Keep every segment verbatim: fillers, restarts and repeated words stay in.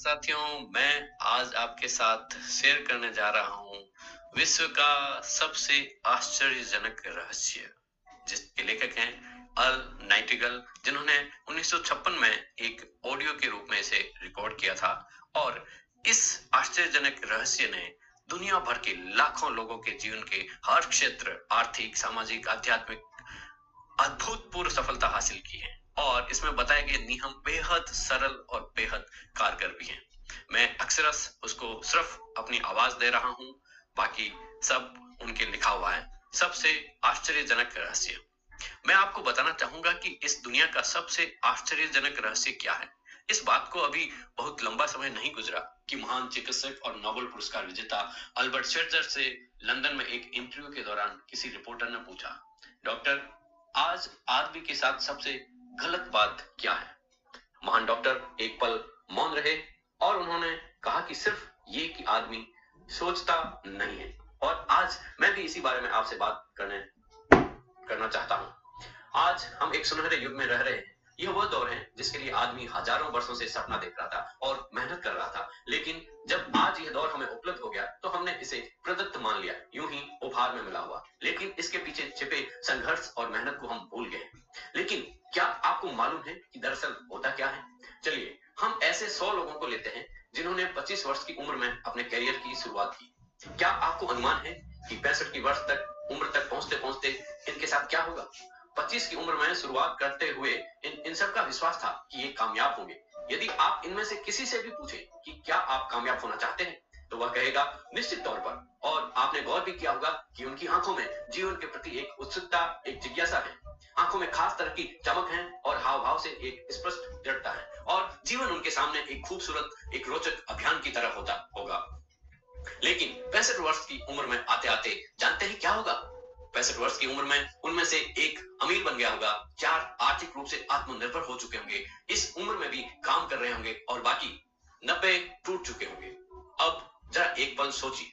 साथियों, मैं आज आपके साथ शेयर करने जा रहा हूँ विश्व का सबसे आश्चर्यजनक रहस्य, जिसके लेखक हैं अल नाइटिंगेल, जिन्होंने उन्नीस सौ छप्पन में एक ऑडियो के रूप में इसे रिकॉर्ड किया था। और इस आश्चर्यजनक रहस्य ने दुनिया भर के लाखों लोगों के जीवन के हर क्षेत्र, आर्थिक, सामाजिक, आध्यात्मिक अभूतपूर्व सफलता हासिल की है। और इसमें बताए गए नियम बेहद सरल और बेहद कारगर भी हैं। मैं अक्सरस उसको सिर्फ अपनी आवाज दे रहा हूं, बाकी सब उनके लिखा हुआ है। सबसे आश्चर्यजनक रहस्य, मैं आपको बताना चाहूंगा कि इस दुनिया का सबसे आश्चर्यजनक रहस्य क्या है। इस बात को अभी बहुत लंबा समय नहीं गुजरा कि महान चिकित्सक और नोबेल पुरस्कार विजेता अल्बर्ट शेडर से लंदन में एक इंटरव्यू के दौरान किसी रिपोर्टर ने पूछा, डॉक्टर, आज आदमी के साथ सबसे गलत बात क्या है? महान डॉक्टर एक पल मौन रहे और उन्होंने कहा कि सिर्फ ये कि आदमी सोचता नहीं है। और आज मैं भी इसी बारे में आपसे बात करने करना चाहता हूँ। आज हम एक सुनहरे युग में रह रहे हैं। यह वह दौर है जिसके लिए आदमी हजारों वर्षों से सपना देख रहा था और मेहनत कर रहा था, लेकिन जब आज यह दौर हमें उपलब्ध हो गया तो हमने इसे प्रदत्त मान लिया, यूं ही उपहार में मिला हुआ। लेकिन इसके पीछे छिपे संघर्ष और मेहनत को हम भूल गए। लेकिन क्या आपको मालूम है कि दरअसल होता क्या है? चलिए हम ऐसे सौ लोगों को लेते हैं जिन्होंने पच्चीस वर्ष की उम्र में अपने करियर की शुरुआत की। क्या आपको अनुमान है कि पैंसठ की वर्ष तक उम्र तक पहुंचते पहुंचते इनके साथ क्या होगा? पच्चीस की उम्र में शुरुआत करते हुए इन इन सबका विश्वास था कि ये कामयाब होंगे। यदि आप इनमें से किसी से भी पूछे कि क्या आप कामयाब होना चाहते हैं, तो वह कहेगा निश्चित तौर पर। और आपने गौर भी किया होगा कि उनकी आंखों में जीवन के प्रति एक उत्सुकता, एक जिज्ञासा है। आंखों में खास तरह की चमक है और हाव भाव से एक स्पष्ट दृढ़ता है। और जीवन उनके सामने एक खूबसूरत, एक रोचक अभियान की तरह होता होगा। लेकिन पैंसठ वर्ष की उम्र में आते आते जानते हैं क्या होगा? पैंसठ वर्ष की उम्र में उनमें से एक अमीर बन गया होगा, चार आर्थिक रूप से आत्मनिर्भर हो चुके होंगे, इस उम्र में भी काम कर रहे होंगे, और बाकी नब्बे टूट चुके होंगे। अब जरा एक पल सोचिए,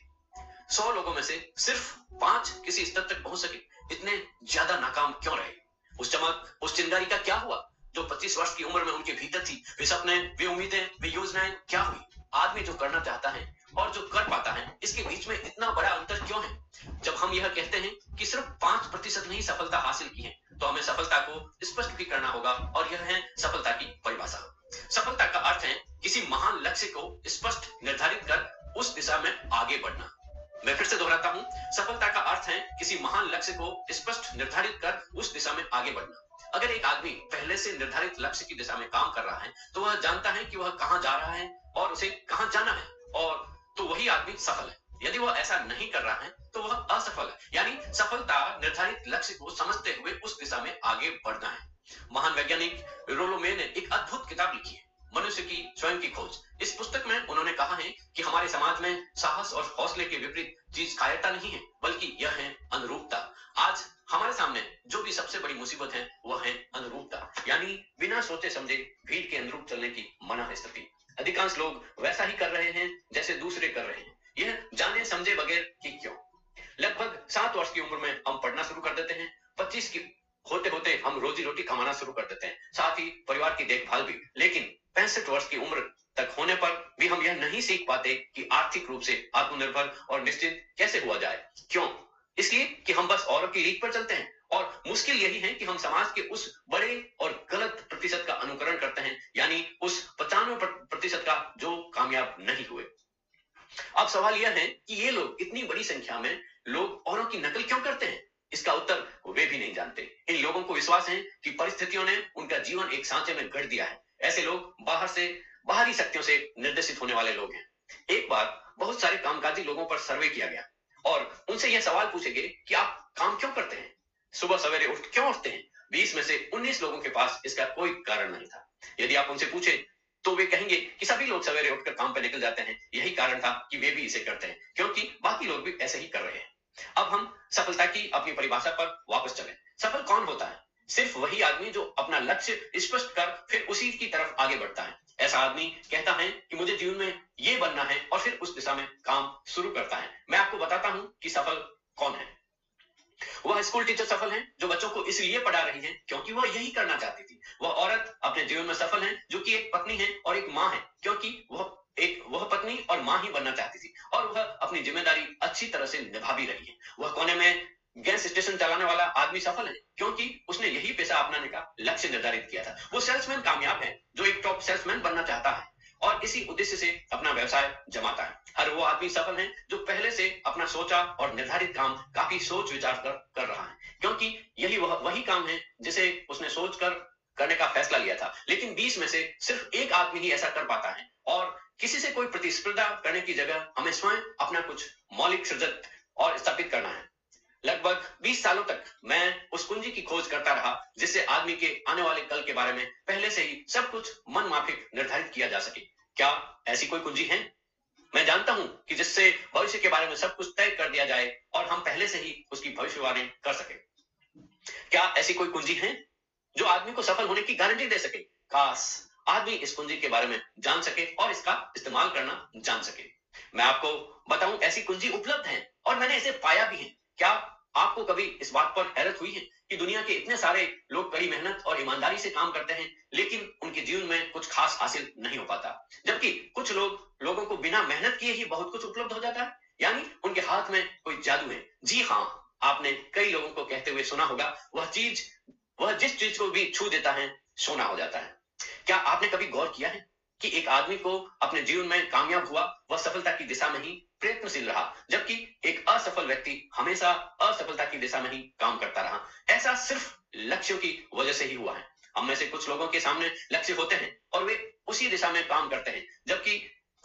सौ लोगों में से सिर्फ पांच किसी स्तर तक पहुंच सके। इतने ज्यादा नाकाम क्यों रहे? उस चमक, उस चिंगारी का क्या हुआ जो पच्चीस वर्ष की उम्र में उनके भीतर थी? वे सपने, वे उम्मीदें, वे योजनाएं क्या हुई? आदमी जो करना चाहता है और जो कर पाता है, इसके बीच में इतना बड़ा अंतर क्यों है? जब हम यह कहते हैं कि सिर्फ पांच प्रतिशत ने सफलता हासिल की है, तो हमें सफलता को स्पष्ट भी करना होगा। और यह है सफलता की परिभाषा। सफलता का अर्थ है किसी महान लक्ष्य को स्पष्ट निर्धारित कर उस दिशा में आगे बढ़ना। मैं फिर से दोहराता हूँ, सफलता का अर्थ है किसी महान लक्ष्य को स्पष्ट निर्धारित कर उस दिशा में आगे बढ़ना। अगर एक आदमी पहले से निर्धारित लक्ष्य की दिशा में काम कर रहा है, तो वह जानता है कि वह कहाँ जा रहा है और उसे कहाँ जाना है, और तो वही आदमी सफल है। यदि वह ऐसा नहीं कर रहा है तो वह असफल है। यानी सफलता निर्धारित लक्ष्य को समझते हुए उस दिशा में आगे बढ़ना है। महान वैज्ञानिक रोलो मे ने एक अद्भुत किताब लिखी है, मनुष्य की स्वयं की खोज। इस पुस्तक में उन्होंने कहा है कि हमारे समाज में साहस और हौसले के विपरीत चीज कायरता नहीं है, बल्कि यह है अनुरूपता। आज हमारे सामने जो भी सबसे बड़ी मुसीबत है वह है अनुरूपता, यानी बिना सोचे समझे भीड़ के अनुरूप चलने की मना स्थिति। अधिकांश लोग वैसा ही कर रहे हैं जैसे दूसरे कर रहे हैं, यह जाने समझे बगैर कि क्यों। लगभग सात वर्ष की उम्र में हम पढ़ना शुरू कर देते हैं, पच्चीस की होते होते हम रोजी रोटी कमाना शुरू कर देते हैं, साथ ही परिवार की देखभाल भी। लेकिन पैंसठ वर्ष की उम्र तक होने पर भी हम यह नहीं सीख पाते कि आर्थिक रूप से आत्मनिर्भर और निश्चित कैसे हुआ जाए। क्यों? इसलिए कि हम बस औरों की लीक पर चलते हैं। और मुश्किल यही है कि हम समाज के उस बड़े और गलत प्रतिशत का अनुकरण करते हैं, यानी उस पचानवे प्रतिशत का जो कामयाब नहीं हुए। अब सवाल यह है कि ये लोग, इतनी बड़ी संख्या में लोग, औरों की नकल क्यों करते हैं? इसका उत्तर वे भी नहीं जानते। इन लोगों को विश्वास है कि परिस्थितियों ने उनका जीवन एक सांचे में गढ़ दिया है। ऐसे लोग बाहर से, बाहरी शक्तियों से निर्देशित होने वाले लोग हैं। एक बार बहुत सारे कामकाजी लोगों पर सर्वे किया गया और उनसे यह सवाल पूछे गए कि आप काम क्यों करते हैं, सुबह सवेरे उठ क्यों उठते हैं? बीस में से उन्नीस लोगों के पास इसका कोई कारण नहीं था। यदि आप उनसे पूछे तो वे कहेंगे कि सभी लोग सवेरे उठकर काम पर निकल जाते हैं, यही कारण था कि वे भी इसे करते हैं, क्योंकि बाकी लोग भी ऐसे ही कर रहे हैं। अब हम सफलता की अपनी परिभाषा पर वापस चलें। सफल कौन होता है? सिर्फ वही आदमी जो अपना लक्ष्य स्पष्ट कर फिर उसी की तरफ आगे बढ़ता है। ऐसा आदमी कहता है कि मुझे जीवन में ये बनना है, और फिर उस दिशा में काम शुरू करता है। मैं आपको बताता हूं कि सफल कौन है। वह स्कूल टीचर सफल है जो बच्चों को इसलिए पढ़ा रही है क्योंकि वह यही करना चाहती थी। वह औरत अपने जीवन में सफल है जो कि एक पत्नी है और एक माँ है, क्योंकि वह माँ ही बनना चाहती थी और वह अपनी जिम्मेदारी अच्छी तरह से निभा भी रही है। वह कोने में गैस स्टेशन चलाने वाला आदमी सफल है क्योंकि उसने यही पेशा अपनाने का लक्ष्य निर्धारित किया था। वो सेल्समैन कामयाब है जो एक टॉप सेल्समैन बनना चाहता है और इसी उद्देश्य से अपना व्यवसाय जमाता है। हर वो आदमी सफल है जो पहले से अपना सोचा और निर्धारित काम काफी सोच विचार कर कर रहा है क्योंकि यही वह वही काम है जिसे उसने सोच कर करने का फैसला लिया था। लेकिन बीस में से सिर्फ एक आदमी ही ऐसा कर पाता है और किसी से कोई प्रतिस्पर्धा करने की जगह हमें स्वयं अपना कुछ मौलिक सृजन और स्थापित करना है। लगभग बीस सालों तक मैं उस कुंजी की खोज करता रहा जिससे आदमी के आने वाले कल के बारे में पहले से ही सब कुछ मन माफिक निर्धारित किया जा सके। क्या ऐसी कोई कुंजी है? मैं जानता हूं कि जिससे भविष्य के बारे में सब कुछ तय कर दिया जाए और हम पहले से ही उसकी भविष्यवाणी कर सके। क्या ऐसी कोई कुंजी है जो आदमी को सफल होने की गारंटी दे सके? काश आदमी इस कुंजी के बारे में जान सके और इसका इस्तेमाल करना जान सके। मैं आपको बताऊं, ऐसी कुंजी उपलब्ध है और मैंने इसे पाया भी है। क्या आपको कभी इस बात पर हैरत हुई है कि दुनिया के इतने सारे लोग कड़ी मेहनत और ईमानदारी से काम करते हैं लेकिन उनके जीवन में कुछ खास हासिल नहीं हो पाता, जबकि कुछ लोग लोगों को बिना मेहनत किए ही बहुत कुछ उपलब्ध हो जाता है, यानी उनके हाथ में कोई जादू है। जी हाँ, आपने कई लोगों को कहते हुए सुना होगा, वह चीज वह जिस चीज को भी छू देता है सोना हो जाता है। क्या आपने कभी गौर किया है कि एक आदमी को अपने जीवन में कामयाब हुआ वह सफलता की दिशा में ही प्रयत्नशील रहा, जबकि एक असफल व्यक्ति हमेशा असफलता की दिशा में ही काम करता रहा। ऐसा सिर्फ लक्ष्यों की वजह से ही हुआ है। हम में से कुछ लोगों के सामने लक्ष्य होते हैं और वे उसी दिशा में काम करते हैं, जबकि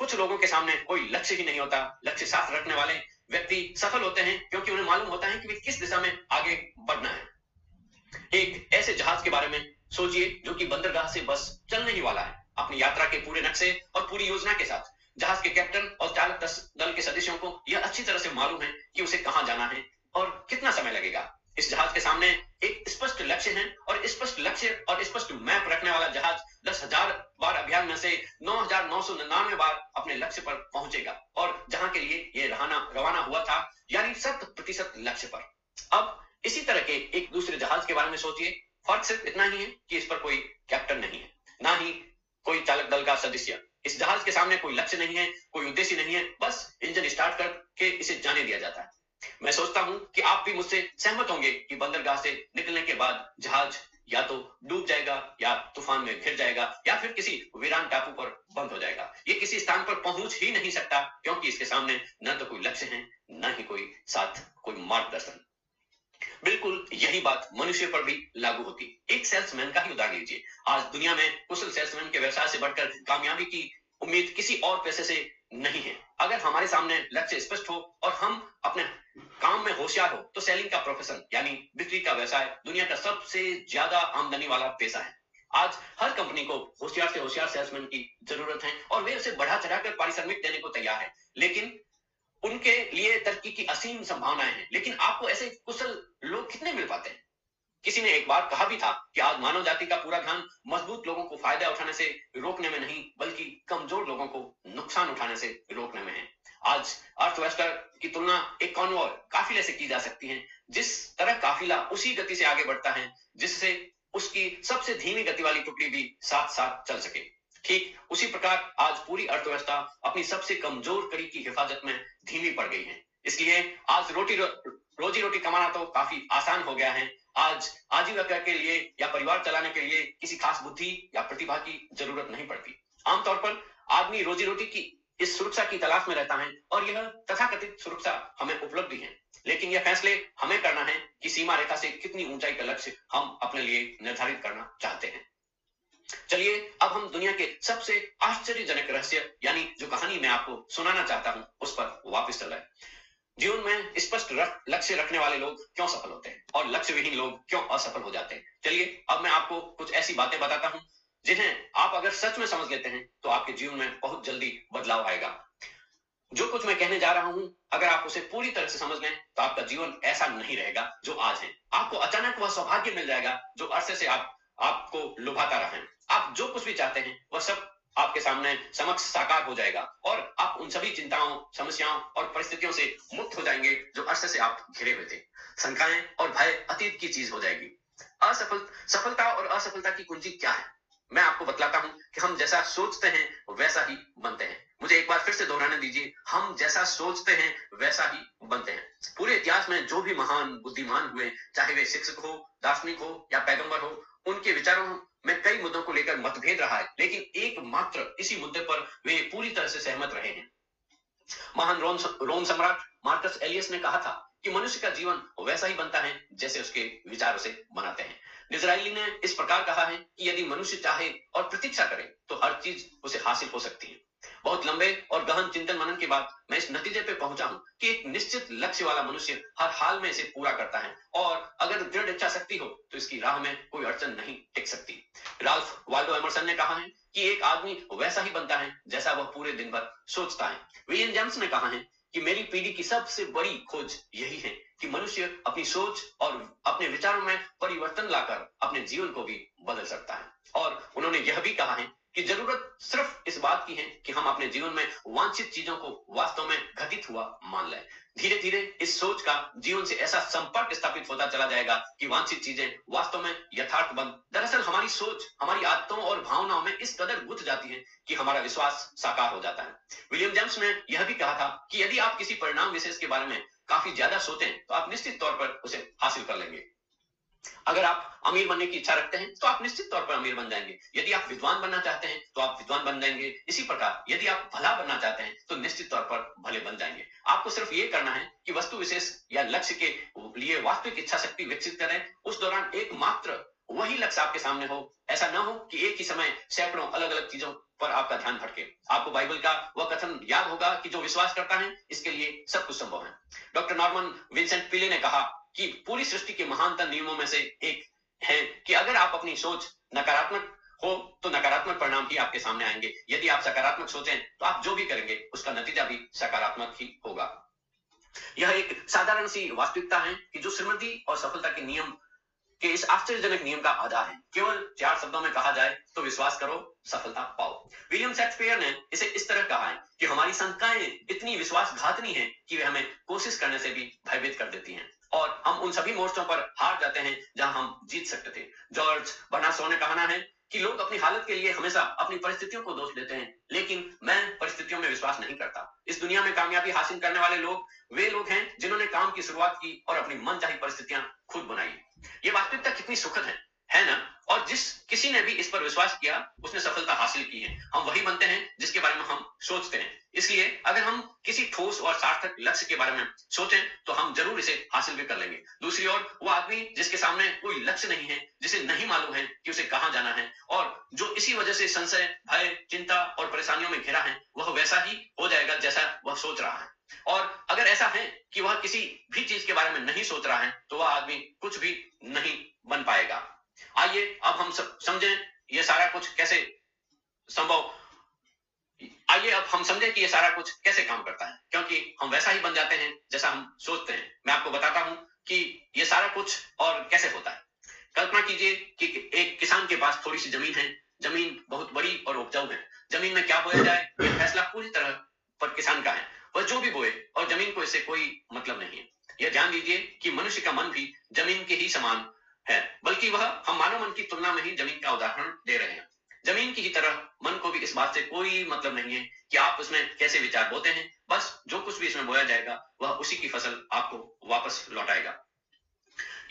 कुछ लोगों के सामने कोई लक्ष्य ही नहीं होता। लक्ष्य साथ रखने वाले व्यक्ति सफल होते हैं क्योंकि उन्हें मालूम होता है कि वे किस दिशा में आगे बढ़ना है। एक ऐसे जहाज के बारे में सोचिए जो कि बंदरगाह से बस चलने ही वाला है, अपनी यात्रा के पूरे नक्शे और पूरी योजना के साथ। जहाज के कैप्टन और चालक दल के सदस्यों को यह अच्छी तरह से मालूम है कि उसे कहां जाना है और कितना समय लगेगा। इस जहाज के सामने एक स्पष्ट लक्ष्य है और स्पष्ट लक्ष्य और स्पष्ट मैप रखने वाला जहाज दस हजार बार अभियान में से नौ हजार नौ सौ निन्यानवे बार अपने लक्ष्य पर पहुंचेगा और जहां के लिए ये रवाना हुआ था, यानी शत प्रतिशत लक्ष्य पर। अब इसी तरह के एक दूसरे जहाज के बारे में सोचिए। फर्क सिर्फ इतना ही है कि इस पर कोई कैप्टन नहीं है, ना ही कोई चालक दल का सदस्य। इस जहाज के सामने कोई लक्ष्य नहीं है, कोई उद्देश्य नहीं है, बस इंजन स्टार्ट करके इसे जाने दिया जाता है। मैं सोचता हूं कि आप भी मुझसे सहमत होंगे कि बंदरगाह से निकलने के बाद जहाज या तो डूब जाएगा या तूफान में घिर जाएगा या फिर किसी वीरान टापू पर बंद हो जाएगा। ये किसी स्थान पर पहुंच ही नहीं सकता क्योंकि इसके सामने न तो कोई लक्ष्य है, न ही कोई साथ कोई मार्गदर्शन। बिल्कुल यही बात मनुष्य पर भी लागू होती। एक सेल्समैन का ही उदाहरण लीजिए। आज दुनिया में कुशल सेल्समैन के व्यवसाय से बढ़कर कामयाबी की उम्मीद किसी और पेशे से नहीं है। अगर हमारे सामने लक्ष्य स्पष्ट हो और हम अपने काम में होशियार हो तो सेलिंग का प्रोफेशन यानी बिक्री का व्यवसाय दुनिया का सबसे ज्यादा आमदनी वाला पेशा है। आज हर कंपनी को होशियार से होशियार सेल्समैन की जरूरत है और वे उसे बढ़ा चढ़ाकर पारिश्रमिक देने को तैयार है, लेकिन उनके लिए तरक्की की असीम संभावनाएं हैं। लेकिन आपको ऐसे कुशल लोग कितने मिल पाते हैं? किसी ने एक बार कहा भी था कि आज मानव जाति का पूरा ध्यान मजबूत लोगों को फायदा उठाने से रोकने में नहीं बल्कि कमजोर लोगों को नुकसान उठाने से रोकने में है। आज अर्थव्यवस्था की तुलना एक कॉन्वॉय काफिले से की जा सकती है। जिस तरह काफिला उसी गति से आगे बढ़ता है जिससे उसकी सबसे धीमी गति वाली टुकड़ी भी साथ साथ चल सके, ठीक उसी प्रकार आज पूरी अर्थव्यवस्था अपनी सबसे कमजोर कड़ी की हिफाजत में धीमी पड़ गई है। इसलिए आज रोटी रो, रोजी रोटी कमाना तो काफी आसान हो गया है। आज आजीविका के लिए या परिवार चलाने के लिए किसी खास बुद्धि या प्रतिभा की जरूरत नहीं पड़ती। आमतौर पर आदमी रोजी रोटी की इस सुरक्षा की तलाश में रहता है और यह तथाकथित सुरक्षा हमें उपलब्ध है, लेकिन यह फैसले हमें करना है कि सीमा रेखा से कितनी ऊंचाई का लक्ष्य हम अपने लिए निर्धारित करना चाहते हैं। चलिए अब हम दुनिया के सबसे आश्चर्यजनक रहस्य यानी जो कहानी मैं आपको सुनाना चाहता हूं उस पर वापस चल रहे हैं। जीवन में स्पष्ट लक्ष्य रखने वाले लोग क्यों सफल होते हैं और लक्ष्य विहीन लोग क्यों असफल हो जाते हैं। चलिए अब मैं आपको कुछ ऐसी बातें बताता हूं जिन्हें आप अगर सच में समझ लेते हैं तो आपके जीवन में बहुत जल्दी बदलाव आएगा। जो कुछ मैं कहने जा रहा हूं अगर आप उसे पूरी तरह से समझ लें तो आपका जीवन ऐसा नहीं रहेगा जो आज है। आपको अचानक वह सौभाग्य मिल जाएगा जो अरसे से आप आपको लुभाता रहा है। आप जो कुछ भी चाहते हैं वह सब आपके सामने समक्ष साकार हो जाएगा और आप उन सभी चिंताओं, समस्याओं और परिस्थितियों से मुक्त हो जाएंगे जो अरसे से आप घिरे हुए थे। शंकाएं और भय अतीत की चीज हो जाएगी। असफल सफलता और असफलता की कुंजी क्या है? मैं आपको बतलाता हूं कि हम जैसा सोचते हैं वैसा ही बनते हैं। मुझे एक बार फिर से दोहराने दीजिए हम जैसा सोचते हैं वैसा ही बनते हैं। पूरे इतिहास में जो भी महान बुद्धिमान हुए, चाहे वे शिक्षक हो, दार्शनिक हो या पैगंबर हो, उनके विचारों में कई मुद्दों को लेकर मतभेद रहा है, लेकिन एकमात्र इसी मुद्दे पर वे पूरी तरह से सहमत रहे हैं। महान रोम रोम सम्राट मार्कस एलियस ने कहा था कि मनुष्य का जीवन वैसा ही बनता है जैसे उसके विचारों से बनाते हैं। डिजराइली ने इस प्रकार कहा है कि यदि मनुष्य चाहे और प्रतीक्षा करे तो हर चीज उसे हासिल हो सकती है। बहुत लंबे और गहन चिंतन मनन के बाद मैं इस नतीजे पे पहुंचा हूं कि एक निश्चित लक्ष्य वाला मनुष्य हर हाल में इसे पूरा करता है, और अगर दृढ़ इच्छा शक्ति हो तो इसकी राह में कोई अड़चन नहीं टिक सकती। राल्फ वाल्डो एमरसन ने कहा है कि एक आदमी वैसा ही बनता है जैसा वह पूरे दिन भर सोचता है। विलियम जेम्स ने कहा है कि मेरी पीढ़ी की सबसे बड़ी खोज यही है कि मनुष्य अपनी सोच और अपने विचारों में परिवर्तन लाकर अपने जीवन को भी बदल सकता है। और उन्होंने यह भी कहा है कि जरूरत सिर्फ इस बात की है कि हम अपने जीवन में वांछित चीजों को वास्तव में घटित हुआ मान लें। धीरे धीरे इस सोच का जीवन से ऐसा संपर्क स्थापित होता चला जाएगा कि वांछित चीजें वास्तव में यथार्थ बन। दरअसल हमारी सोच हमारी आदतों और भावनाओं में इस कदर गुथ जाती है कि हमारा विश्वास साकार हो जाता है। विलियम जेम्स ने यह भी कहा था कि यदि आप किसी परिणाम विशेष के बारे में काफी ज्यादा सोचें तो आप निश्चित तौर पर उसे हासिल कर लेंगे। अगर आप अमीर बनने की इच्छा रखते हैं तो आप निश्चित तौर पर अमीर बन जाएंगे। यदि आप विद्वान बनना चाहते हैं तो आप विद्वान बन जाएंगे। इसी प्रकार यदि आप भला बनना चाहते हैं तो निश्चित तौर पर भले बन जाएंगे। आपको सिर्फ ये करना है कि वस्तु विशेष या लक्ष्य के लिए वास्तविक इच्छा शक्ति विकसित करें। उस दौरान एकमात्र वही लक्ष्य आपके सामने हो। ऐसा ना हो कि एक ही समय सैकड़ों अलग अलग चीजों पर आपका ध्यान भटके। आपको बाइबल का वह कथन याद होगा कि जो विश्वास करता है इसके लिए सब कुछ संभव है। डॉक्टर नॉर्मन विंसेंट पीले ने कहा कि पूरी सृष्टि के महानतम नियमों में से एक है कि अगर आप अपनी सोच नकारात्मक हो तो नकारात्मक परिणाम ही आपके सामने आएंगे। यदि आप सकारात्मक सोचें तो आप जो भी करेंगे उसका नतीजा भी सकारात्मक ही होगा। यह एक साधारण सी वास्तविकता है कि जो समृद्धि और सफलता के नियम के इस आश्चर्यजनक नियम का आधार है। केवल चार शब्दों में कहा जाए तो विश्वास करो, सफलता पाओ। विलियम शेक्सपियर ने इसे इस तरह कहा है कि हमारी शंकाएं इतनी विश्वासघातनी हैं कि वे हमें कोशिश करने से भी भयभीत कर देती हैं, और हम उन सभी मोर्चों पर हार जाते हैं जहां हम जीत सकते थे। जॉर्ज बर्नार्ड शॉ ने कहना है कि लोग अपनी हालत के लिए हमेशा अपनी परिस्थितियों को दोष देते हैं, लेकिन मैं परिस्थितियों में विश्वास नहीं करता। इस दुनिया में कामयाबी हासिल करने वाले लोग वे लोग हैं जिन्होंने काम की शुरुआत की और अपनी मनचाही परिस्थितियां खुद बनाई। ये वास्तविकता कितनी सुखद है, है ना? और जिस किसी ने भी इस पर विश्वास किया उसने सफलता हासिल की है। हम वही बनते हैं जिसके बारे में हम सोचते हैं। इसलिए अगर हम किसी ठोस और सार्थक लक्ष्य के बारे में सोचें तो हम जरूर इसे हासिल भी कर लेंगे। दूसरी ओर वो आदमी जिसके सामने कोई लक्ष्य नहीं है, जिसे नहीं मालूम है कि उसे कहां जाना है, और जो इसी वजह से संशय, भय, चिंता और परेशानियों में घिरा है, वह वैसा ही हो जाएगा जैसा वह सोच रहा है। और अगर ऐसा है कि वह किसी भी चीज के बारे में नहीं सोच रहा है तो वह आदमी कुछ भी नहीं बन पाएगा। आइए अब हम सब समझें यह सारा कुछ कैसे संभव आइए अब हम समझें कि यह सारा कुछ कैसे काम करता है, क्योंकि हम वैसा ही बन जाते हैं जैसा हम सोचते हैं। मैं आपको बताता हूं कि यह सारा कुछ और कैसे होता है। कल्पना कीजिए कि एक किसान के पास थोड़ी सी जमीन है। जमीन बहुत बड़ी और उपजाऊ है। जमीन में क्या बोया जाए यह फैसला पूरी तरह पर किसान का है। वह जो भी बोए और जमीन को इससे कोई मतलब नहीं है। यह ध्यान दीजिए कि मनुष्य का मन भी जमीन के ही समान है, बल्कि वह हम मानव मन की तुलना में ही जमीन का उदाहरण दे रहे हैं। जमीन की ही तरह मन को भी इस बात से कोई मतलब नहीं है कि आप उसमें कैसे विचार बोते हैं। बस जो कुछ भी इसमें बोया जाएगा वह उसी की फसल आपको वापस लौटाएगा।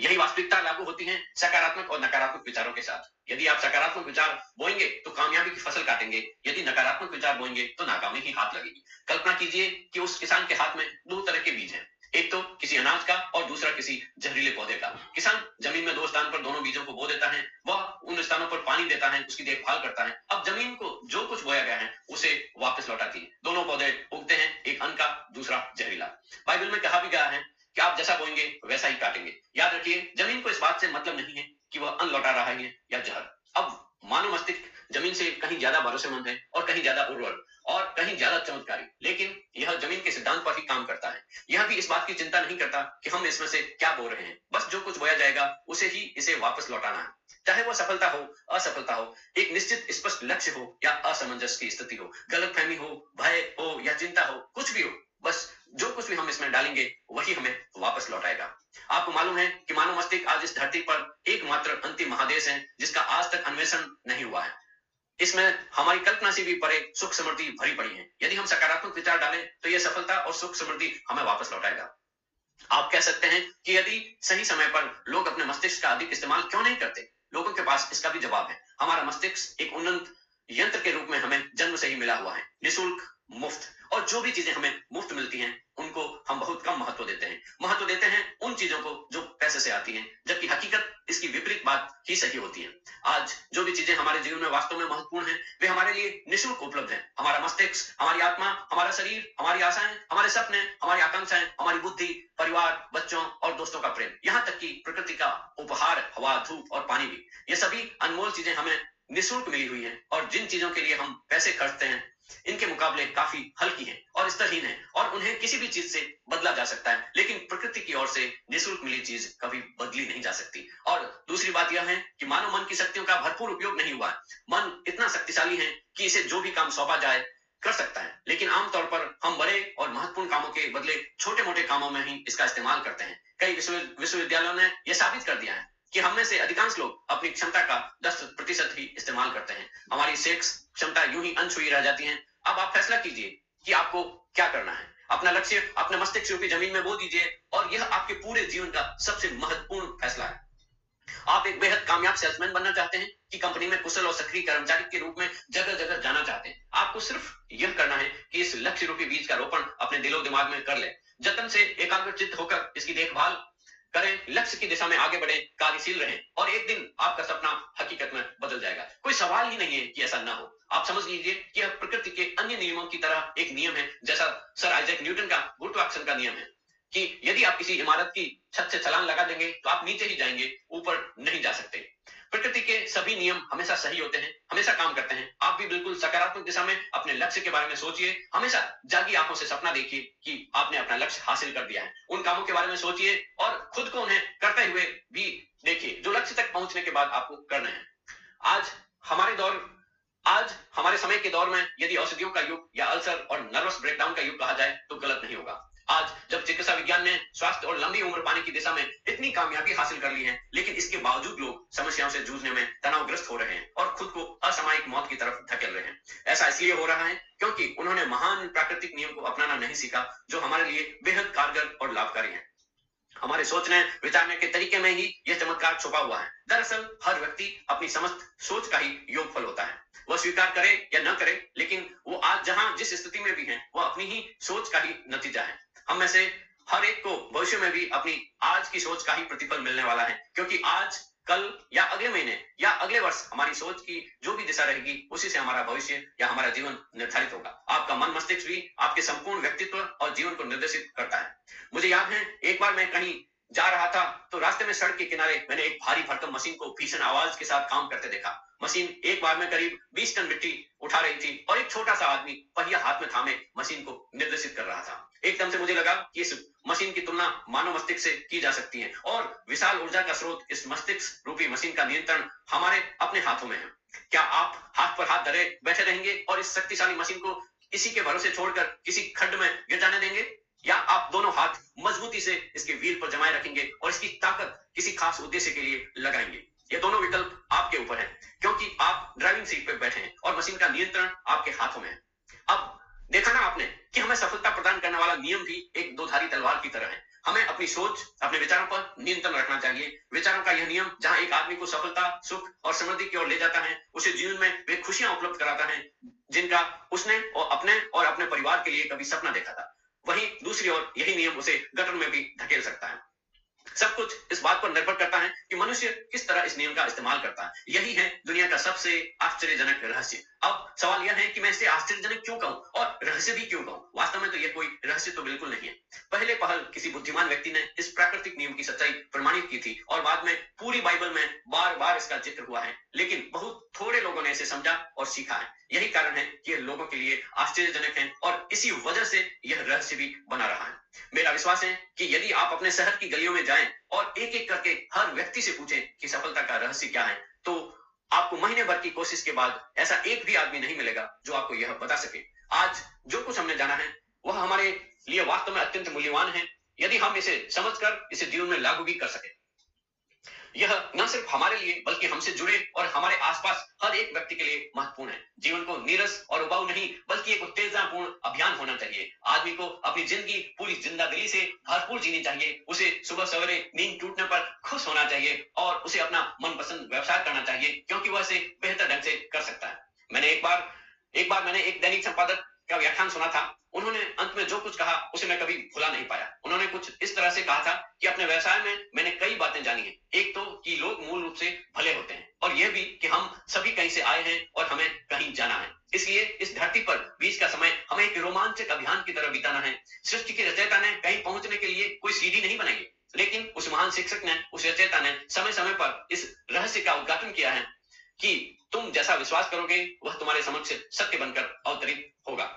यही वास्तविकता लागू होती है सकारात्मक और नकारात्मक विचारों के साथ। यदि आप सकारात्मक विचार बोएंगे तो कामयाबी की फसल काटेंगे, यदि नकारात्मक विचार बोएंगे तो नाकामी ही हाथ लगेगी। कल्पना कीजिए कि उस किसान के हाथ में दो तरह के बीज हैं, एक तो किसी अनाज का और दूसरा किसी जहरीले पौधे का। किसान जमीन में दो स्थान पर दोनों बीजों को बो देता है। वह उन स्थानों पर पानी देता है, उसकी देखभाल करता है। अब जमीन को जो कुछ बोया गया है उसे वापस लौटाती है। दोनों पौधे उगते हैं, एक अन्न का, दूसरा जहरीला। बाइबल में कहा भी गया है कि आप जैसा बोएंगे वैसा ही काटेंगे। याद रखिए, जमीन को इस बात से मतलब नहीं है कि वह अन्न लौटा रहा है या जहर। अब मानव मस्तिष्क जमीन से कहीं ज्यादा भरोसेमंद है और कहीं ज्यादा उर्वर और कहीं ज्यादा चमत्कारी, लेकिन यह जमीन के सिद्धांत पर ही काम करता है। यह भी इस बात की चिंता नहीं करता कि हम इसमें से क्या बो रहे हैं। बस जो कुछ बोया जाएगा उसे ही इसे वापस लौटाना है, चाहे वह सफलता हो, असफलता हो, एक निश्चित स्पष्ट लक्ष्य हो या असमंजस की स्थिति हो, गलतफहमी हो, भय हो या चिंता हो, कुछ भी हो, बस जो कुछ भी हम इसमें डालेंगे वही हमें वापस लौटाएगा। आपको मालूम है कि मानव मस्तिष्क आज इस धरती पर एकमात्र अंतिम महादेश है जिसका आज तक अन्वेषण नहीं हुआ है। इसमें हमारी कल्पना से भी परे सुख समृद्धि भरी पड़ी है। यदि हम सकारात्मक विचार डालें तो यह सफलता और सुख समृद्धि हमें वापस लौटाएगा। आप कह सकते हैं कि यदि सही समय पर लोग अपने मस्तिष्क का अधिक इस्तेमाल क्यों नहीं करते। लोगों के पास इसका भी जवाब है। हमारा मस्तिष्क एक उन्नत यंत्र के रूप में हमें जन्म से ही मिला हुआ है। निःशुल्क, मुफ्त, और जो भी चीजें हमें मुफ्त मिलती हैं उनको हम बहुत कम महत्व देते हैं। महत्व देते हैं उन चीजों को जो पैसे से आती हैं, जबकि हकीकत इसकी विपरीत बात ही सही होती है। आज जो भी चीजें हमारे जीवन में वास्तव में महत्वपूर्ण हैं, वे हमारे लिए निःशुल्क उपलब्ध हैं। हमारा मस्तिष्क, हमारी आत्मा, हमारा शरीर, हमारी आशाएं, हमारे सपने, हमारी आकांक्षाएं, हमारी बुद्धि, परिवार, बच्चों और दोस्तों का प्रेम, यहाँ तक कि प्रकृति का उपहार हवा, धूप और पानी भी, ये सभी अनमोल चीजें हमें निःशुल्क मिली हुई है। और जिन चीजों के लिए हम पैसे खर्चते हैं इनके मुकाबले काफी हल्की हैं और स्तरहीन हैं, और उन्हें किसी भी चीज से बदला जा सकता है, लेकिन प्रकृति की ओर से निःशुल्क मिली चीज कभी बदली नहीं जा सकती। और दूसरी बात यह है कि मानव मन की शक्तियों का भरपूर उपयोग नहीं हुआ है। मन इतना शक्तिशाली है कि इसे जो भी काम सौंपा जाए कर सकता है, लेकिन आमतौर पर हम बड़े और महत्वपूर्ण कामों के बदले छोटे मोटे कामों में ही इसका इस्तेमाल करते हैं। कई विश्वविद्यालयों ने यह साबित कर दिया है कि हम में से अधिकांश लोग अपनी क्षमता का दस प्रतिशत ही इस्तेमाल करते हैं। हमारी शेष क्षमता यूं ही अनछुई रह जाती है। अब आप फैसला कीजिए कि आपको क्या करना है। अपना लक्ष्य अपने मस्तिष्क की जमीन में बो दीजिए, और यह आपके पूरे जीवन का सबसे महत्वपूर्ण फैसला है। आप एक बेहद कामयाब सेल्समैन बनना चाहते हैं कि कंपनी में कुशल और सक्रिय कर्मचारी के रूप में जगह जगह जाना चाहते हैं। आपको सिर्फ यह करना है कि इस लक्ष्य रूपी बीज का रोपण अपने दिलो दिमाग में कर ले। जतन से एकाग्रचित होकर इसकी देखभाल करें, लक्ष्य की दिशा में आगे बढ़े, कार्यशील रहें, और एक दिन आपका सपना हकीकत में बदल जाएगा। कोई सवाल ही नहीं है कि ऐसा ना हो। आप समझ लीजिए कि यह प्रकृति के अन्य नियमों की तरह एक नियम है, जैसा सर आइजैक न्यूटन का गुरुत्वाकर्षण का नियम है कि यदि आप किसी इमारत की छत से छलांग लगा देंगे तो आप नीचे ही जाएंगे, ऊपर नहीं जा सकते। प्रकृति के सभी नियम हमेशा सही होते हैं, हमेशा काम करते हैं। आप भी बिल्कुल सकारात्मक दिशा में अपने लक्ष्य के बारे में सोचिए। हमेशा जागी आंखों से सपना देखिए कि आपने अपना लक्ष्य हासिल कर दिया है। उन कामों के बारे में सोचिए और खुद को उन्हें करते हुए भी देखिए जो लक्ष्य तक पहुंचने के बाद आपको करना है। आज हमारे दौर आज हमारे समय के दौर में यदि औषधियों का युग या अल्सर और नर्वस ब्रेकडाउन का युग कहा जाए तो गलत नहीं होगा। आज जब चिकित्सा विज्ञान ने स्वास्थ्य और लंबी उम्र पाने की दिशा में इतनी कामयाबी हासिल कर ली है, लेकिन इसके बावजूद लोग समस्याओं से जूझने में तनावग्रस्त हो रहे हैं और खुद को असामयिक मौत की तरफ धकेल रहे हैं। ऐसा इसलिए हो रहा है क्योंकि उन्होंने महान प्राकृतिक नियम को अपनाना नहीं सीखा जो हमारे लिए बेहद कारगर और लाभकारी है। हमारे सोचने विचारने के तरीके में ही यह चमत्कार छुपा हुआ है। दरअसल हर व्यक्ति अपनी समस्त सोच का ही योगफल होता है। वह स्वीकार करे या न करे, लेकिन वो आज जहां जिस स्थिति में भी है वह अपनी ही सोच का ही नतीजा है। हम में से हर एक को भविष्य में भी अपनी आज की सोच का ही प्रतिफल मिलने वाला है, क्योंकि आज, कल या अगले महीने या अगले वर्ष हमारी सोच की जो भी दिशा रहेगी उसी से हमारा भविष्य या हमारा जीवन निर्धारित होगा। आपका मन मस्तिष्क भी आपके संपूर्ण व्यक्तित्व और जीवन को निर्देशित करता है। मुझे याद है एक बार मैं कहीं जा रहा था तो रास्ते में सड़क के किनारे मैंने एक भारी भरकम मशीन को भीषण आवाज के साथ काम करते देखा। मशीन एक बार में करीब बीस टन मिट्टी उठा रही थी और एक छोटा सा आदमी पहिया हाथ में थामे मशीन को निर्देशित कर रहा था। एकदम से मुझे लगा कि इस मशीन की तुलना मानव मस्तिष्क से की जा सकती है, और विशाल ऊर्जा का स्रोत इस मस्तिष्क रूपी मशीन का नियंत्रण हमारे अपने हाथों में है। क्या आप हाथ पर हाथ धरे बैठे रहेंगे और इस शक्तिशाली मशीन को इसी के भरोसे छोड़कर किसी खड्ड में गिर जाने देंगे, या आप दोनों हाथ मजबूती से इसके व्हील पर जमाए रखेंगे और इसकी ताकत किसी खास उद्देश्य के लिए लगाएंगे? ये दोनों विकल्प आपके ऊपर है, क्योंकि आप ड्राइविंग सीट पर बैठे हैं और मशीन का नियंत्रण आपके हाथों में है। अब देखा ना आपने कि हमें सफलता प्रदान करने वाला नियम भी एक दोधारी तलवार की तरह है। हमें अपनी सोच, अपने विचारों पर नियंत्रण रखना चाहिए। विचारों का यह नियम जहां एक आदमी को सफलता, सुख और समृद्धि की ओर ले जाता है, उसे जीवन में वे खुशियां उपलब्ध कराता है जिनका उसने और अपने और अपने परिवार के लिए कभी सपना देखा था, वहीं दूसरी ओर यही नियम उसे गटर में भी धकेल सकता है। सब कुछ इस बात पर निर्भर करता है कि मनुष्य किस तरह इस नियम का इस्तेमाल करता है। यही है दुनिया का सबसे आश्चर्यजनक रहस्य। अब सवाल यह है कि मैं इसे आश्चर्यजनक क्यों कहूं और रहस्य भी क्यों कहूं? वास्तव में तो यह कोई रहस्य तो बिल्कुल नहीं है। पहले पहल किसी बुद्धिमान व्यक्ति ने इस प्राकृतिक नियम की सच्चाई प्रमाणित की थी, और बाद में पूरी बाइबल में बार बार इसका जिक्र हुआ है, लेकिन बहुत थोड़े लोगों ने इसे समझा और सीखा है। यही कारण है कि यह लोगों के लिए आश्चर्यजनक है, और इसी वजह से यह रहस्य भी बना रहा है। मेरा विश्वास है कि यदि आप अपने शहर की गलियों में जाएं और एक एक करके हर व्यक्ति से पूछें कि सफलता का रहस्य क्या है, तो आपको महीने भर की कोशिश के बाद ऐसा एक भी आदमी नहीं मिलेगा जो आपको यह बता सके। आज जो कुछ हमने जाना है वह हमारे लिए वास्तव में अत्यंत मूल्यवान है, यदि हम इसे समझकर इसे जीवन में लागू भी कर सके। यह न सिर्फ हमारे लिए बल्कि हमसे जुड़े और हमारे आसपास हर एक व्यक्ति के लिए महत्वपूर्ण है। जीवन को नीरस और उबाऊ नहीं बल्कि एक उत्तेजनापूर्ण अभियान होना चाहिए। आदमी को अपनी जिंदगी पूरी जिंदादिली से भरपूर जीनी चाहिए। उसे सुबह सवेरे नींद टूटने पर खुश होना चाहिए और उसे अपना मनपसंद व्यवसाय करना चाहिए, क्योंकि वह इसे बेहतर ढंग से कर सकता है। मैंने एक बार एक बार मैंने एक दैनिक संपादक का व्याख्यान सुना था। उन्होंने अंत में जो कुछ कहा उसे मैं कभी भुला नहीं पाया। उन्होंने कुछ इस तरह से कहा था कि अपने व्यवसाय में मैंने कई बातें जानी हैं। एक तो कि लोग मूल रूप से भले होते हैं और यह भी कि हम सभी कहीं से आए हैं और हमें कहीं जाना है। इसलिए इस धरती पर बीच का समय हमें एक रोमांचक अभियान की तरह बिताना है। सृष्टि की रचयिता ने कहीं पहुंचने के लिए कोई सीढ़ी नहीं बनाई, लेकिन उस महान शिक्षक ने, उस रचयिता ने समय समय पर इस रहस्य का उद्घाटन किया है कि तुम जैसा विश्वास करोगे वह तुम्हारे समक्ष सत्य बनकर अवतरित होगा।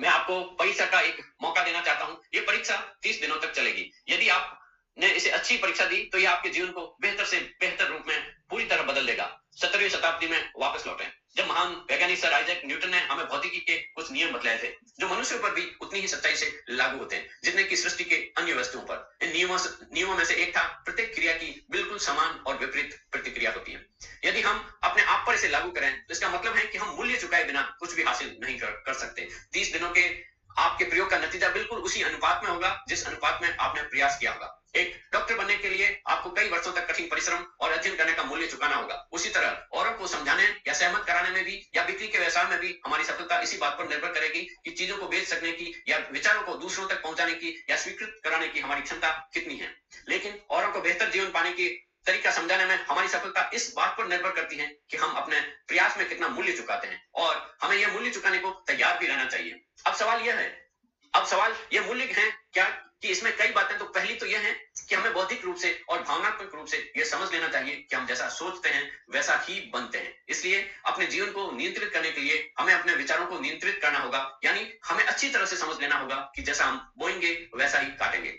मैं आपको परीक्षा का एक मौका देना चाहता हूं। यह परीक्षा तीस दिनों तक चलेगी। यदि आपने इसे अच्छी परीक्षा दी तो यह आपके जीवन को बेहतर से बेहतर रूप में पूरी तरह बदल देगा। सत्रहवीं शताब्दी में वापस लौटे जब महान वैज्ञानिक सर आइजैक न्यूटन ने हमें भौतिकी के कुछ नियम बतलाए थे जो मनुष्य पर भी उतनी ही सच्चाई से लागू होते हैं जितने की सृष्टि के अन्य वस्तुओं पर। इन नियमों नियमों में से एक था प्रत्येक क्रिया की बिल्कुल समान और विपरीत प्रतिक्रिया होती है। यदि हम अपने आप पर इसे लागू करें तो इसका मतलब है कि हम मूल्य चुकाए बिना कुछ भी हासिल नहीं कर, कर सकते। तीस दिनों के आपके प्रयोग का नतीजा बिल्कुल उसी अनुपात में होगा जिस अनुपात में आपने प्रयास किया होगा। एक डॉक्टर बनने के लिए आपको कई वर्षों तक कठिन परिश्रम और अध्ययन करने का मूल्य चुकाना होगा। उसी तरह औरों को समझाने या सहमत कराने में भी या बिक्री के व्यवसाय में भी हमारी सफलता इसी बात पर निर्भर करेगी कि चीजों को बेच सकने की या विचारों को दूसरों तक पहुंचाने की या स्वीकृत कराने की हमारी क्षमता कितनी है। लेकिन औरों को बेहतर जीवन पाने की तरीका समझाने में हमारी सफलता इस बात पर निर्भर करती है कि हम अपने प्रयास में कितना मूल्य चुकाते हैं और हमें यह मूल्य चुकाने को तैयार भी रहना चाहिए। अब सवाल यह है, अब सवाल ये मूल्य हैं क्या कि इसमें कई बातें। तो पहली तो यह है कि हमें बौद्धिक रूप से और भावनात्मक रूप से यह समझ लेना चाहिए कि हम जैसा सोचते हैं वैसा ही बनते हैं। इसलिए अपने जीवन को नियंत्रित करने के लिए हमें अपने विचारों को नियंत्रित करना होगा, यानी हमें अच्छी तरह से समझ लेना होगा कि जैसा हम बोएंगे वैसा ही काटेंगे।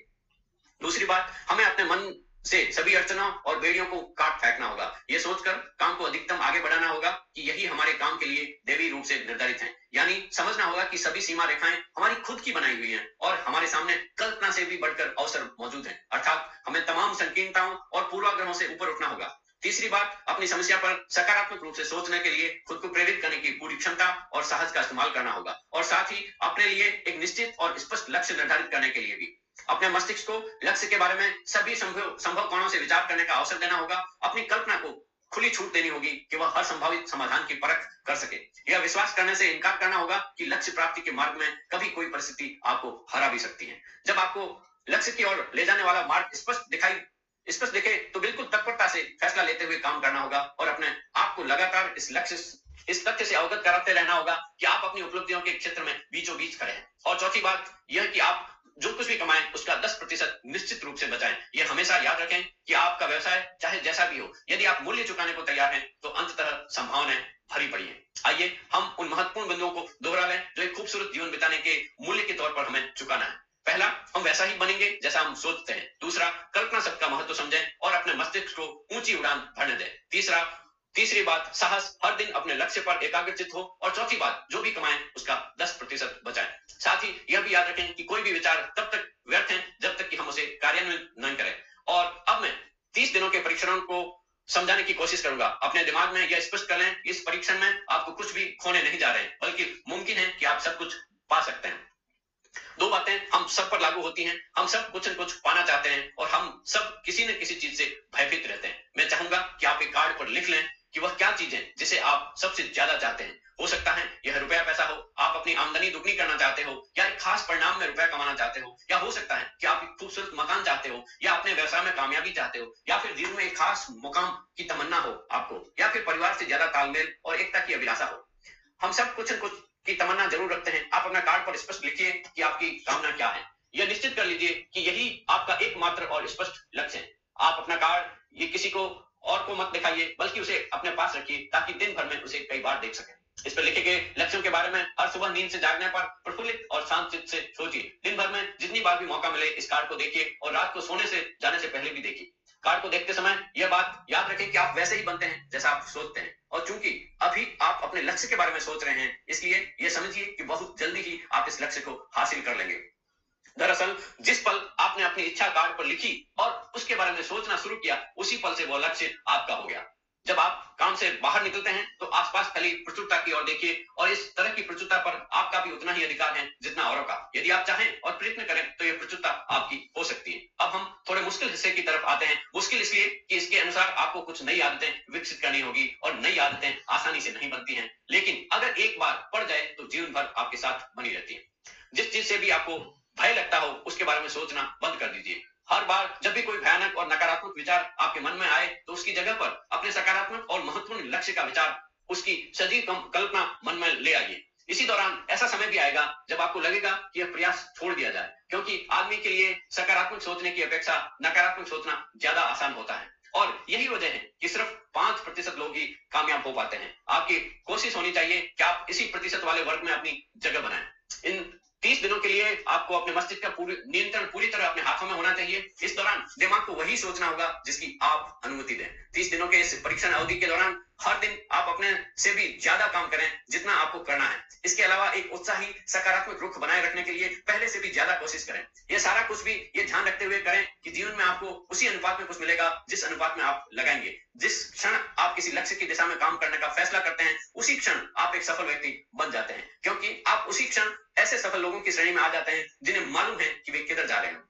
दूसरी बात, हमें अपने मन से सभी अड़चनों और बेड़ियों को काट फेंकना होगा, यह सोचकर काम को अधिकतम आगे बढ़ाना होगा कि यही हमारे काम के लिए दैवी रूप से निर्धारित है। यानी समझना होगा कि सभी सीमा रेखाएं हमारी खुद की बनाई हुई हैं और हमारे सामने कल्पना से भी बढ़कर अवसर मौजूद हैं। अर्थात हमें तमाम संकीर्णताओं और पूर्वाग्रहों से ऊपर उठना होगा। तीसरी बात, अपनी समस्या पर सकारात्मक रूप से सोचने के लिए खुद को प्रेरित करने की पूरी क्षमता और साहस का इस्तेमाल करना होगा और साथ ही अपने लिए एक निश्चित और स्पष्ट लक्ष्य निर्धारित करने के लिए भी अपने मस्तिष्क को लक्ष्य के बारे में सभी संभव संभव कोणों से विचार करने का अवसर देना होगा। अपनी कल्पना को खुली छूट देनी होगी कि वह हर संभावित समाधान की परख कर सके। यह विश्वास करने से इनकार करना होगा कि लक्ष्य प्राप्ति के मार्ग में कभी कोई परिस्थिति आपको हरा भी सकती है। जब आपको लक्ष्य की ओर ले जाने वाला मार्ग स्पष्ट दिखाई स्पष्ट दिखे तो बिल्कुल तत्परता से फैसला लेते हुए काम करना होगा और अपने आप को लगातार इस लक्ष्य इस तथ्य से अवगत कराते रहना होगा कि आप अपनी उपलब्धियों के क्षेत्र में बीचों बीच खड़े हैं। और चौथी बात यह कि आप जो कुछ भी कमाएं उसका दस प्रतिशत निश्चित रूप से बचाएं। यह हमेशा याद रखें कि आपका व्यवसाय चाहे जैसा भी हो, यदि आप मूल्य चुकाने को तैयार हैं तो अंततः संभावनाएं भरी पड़ी हैं। आइए हम उन महत्वपूर्ण बिंदुओं को दोहरा लें जो एक खूबसूरत जीवन बिताने के मूल्य के तौर पर हमें चुकाना है। पहला, हम वैसा ही बनेंगे जैसा हम सोचते हैं। दूसरा, कल्पना शब्द का महत्व समझें और अपने मस्तिष्क को ऊंची उड़ान भरने दें। तीसरा तीसरी बात, साहस, हर दिन अपने लक्ष्य पर एकाग्रचित हो। और चौथी बात, जो भी कमाएं उसका दस प्रतिशत बचाएं। साथ ही यह भी याद रखें कि कोई भी विचार तब तक व्यर्थ है जब तक कि हम उसे कार्यान्वित नहीं करें। और अब मैं तीस दिनों के परीक्षणों को समझाने की कोशिश करूंगा। अपने दिमाग में यह स्पष्ट कर लें कि इस परीक्षण में आपको कुछ भी खोने नहीं जा रहे हैं, बल्कि मुमकिन है कि आप सब कुछ पा सकते हैं। दो बातें हम सब पर लागू होती हैं। हम सब कुछ न कुछ पाना चाहते हैं और हम सब किसी न किसी चीज से भयभीत रहते हैं। मैं चाहूंगा कि आप एक कार्ड पर लिख लें कि वह क्या चीज है जिसे आप सबसे ज्यादा चाहते हैं। हो सकता है यह रुपया पैसा हो, आप अपनी आमदनी दुगनी करना चाहते हो या एक खास परिणाम में रुपया कमाना चाहते हो, या हो सकता है कि आप एक खूबसूरत मकान चाहते हो या अपने व्यवसाय में कामयाबी चाहते हो, या फिर जीवन में एक खास मुकाम की तमन्ना हो आपको, या फिर परिवार से ज्यादा तालमेल और एकता की अभिलाषा हो। हम सब कुछ न कुछ की तमन्ना जरूर रखते हैं। आप अपना कार्ड पर स्पष्ट लिखिए कि आपकी कामना क्या है। यह निश्चित कर लीजिए कि यही आपका एकमात्र और स्पष्ट लक्ष्य है। आप अपना कार्ड ये किसी को और को मत दिखाइए, बल्कि उसे अपने पास रखिए ताकि दिन भर में उसे कई बार देख सकें। इस पर लिखे गए लक्ष्यों के बारे में हर सुबह नींद से जागने पर प्रफुल्लित और शांत चित्त से सोचिए। दिन भर में जितनी बार भी मौका मिले इस कार्ड को देखिए और रात को सोने से जाने से पहले भी देखिए। कार्ड को देखते समय यह बात याद रखें कि आप वैसे ही बनते हैं जैसा आप सोचते हैं। और चूंकि अभी आप अपने लक्ष्य के बारे में सोच रहे हैं, इसलिए यह समझिए कि बहुत जल्दी ही आप इस लक्ष्य को हासिल कर लेंगे। दरअसल जिस पल आपने अपनी इच्छा कार्ड पर लिखी और उसके बारे में सोचना शुरू किया, उसी पल से वो लक्ष्य आपका हो गया। जब आप काम से बाहर निकलते हैं तो आसपास फैली प्रचुरता की ओर देखिए और इस तरह की प्रचुरता पर आपका भी उतना ही अधिकार है जितना औरों का। यदि आप चाहें और प्रयत्न करें तो यह प्रचुरता आपकी हो सकती है। अब हम थोड़े मुश्किल हिस्से की तरफ आते हैं। मुश्किल इसलिए कि इसके अनुसार आपको कुछ नई आदतें विकसित करनी होगी और नई आदतें आसानी से नहीं बनती है, लेकिन अगर एक बार पड़ जाए तो जीवन भर आपके साथ बनी रहती है। जिस चीज से भी आपको भय लगता हो उसके बारे में सोचना बंद कर दीजिए। हर बार जब भी कोई भयानक और नकारात्मक विचार आपके मन में आए तो उसकी जगह पर अपने सकारात्मक और महत्वपूर्ण लक्ष्य का विचार, उसकी सजीव कल्पना मन में ले आइए। इसी दौरान ऐसा समय भी आएगा जब आपको लगेगा कि यह प्रयास छोड़ दिया जाए, क्योंकि आदमी के लिए सकारात्मक सोचने की अपेक्षा नकारात्मक सोचना ज्यादा आसान होता है और यही वजह है कि सिर्फ पांच प्रतिशत लोग ही कामयाब हो पाते हैं। आपकी कोशिश होनी चाहिए कि आप इसी प्रतिशत वाले वर्ग में अपनी जगह बनाए। इन तीस दिनों के लिए आपको अपने मस्तिष्क का पूरी नियंत्रण पूरी तरह अपने हाथों में होना चाहिए। इस दौरान दिमाग को वही सोचना होगा जिसकी आप अनुमति दें। तीस दिनों के इस परीक्षण अवधि के दौरान हर दिन आप अपने से भी ज्यादा काम करें जितना आपको करना है। इसके अलावा एक उत्साही सकारात्मक रुख बनाए रखने के लिए पहले से भी ज्यादा कोशिश करें। यह सारा कुछ भी ये ध्यान रखते हुए करें कि जीवन में आपको उसी अनुपात में कुछ मिलेगा जिस अनुपात में आप लगाएंगे। जिस क्षण आप किसी लक्ष्य की दिशा में काम करने का फैसला करते हैं उसी क्षण आप एक सफल व्यक्ति बन जाते हैं, क्योंकि आप उसी क्षण ऐसे सफल लोगों की श्रेणी में आ जाते हैं जिन्हें मालूम है कि वे किधर जा रहे हैं।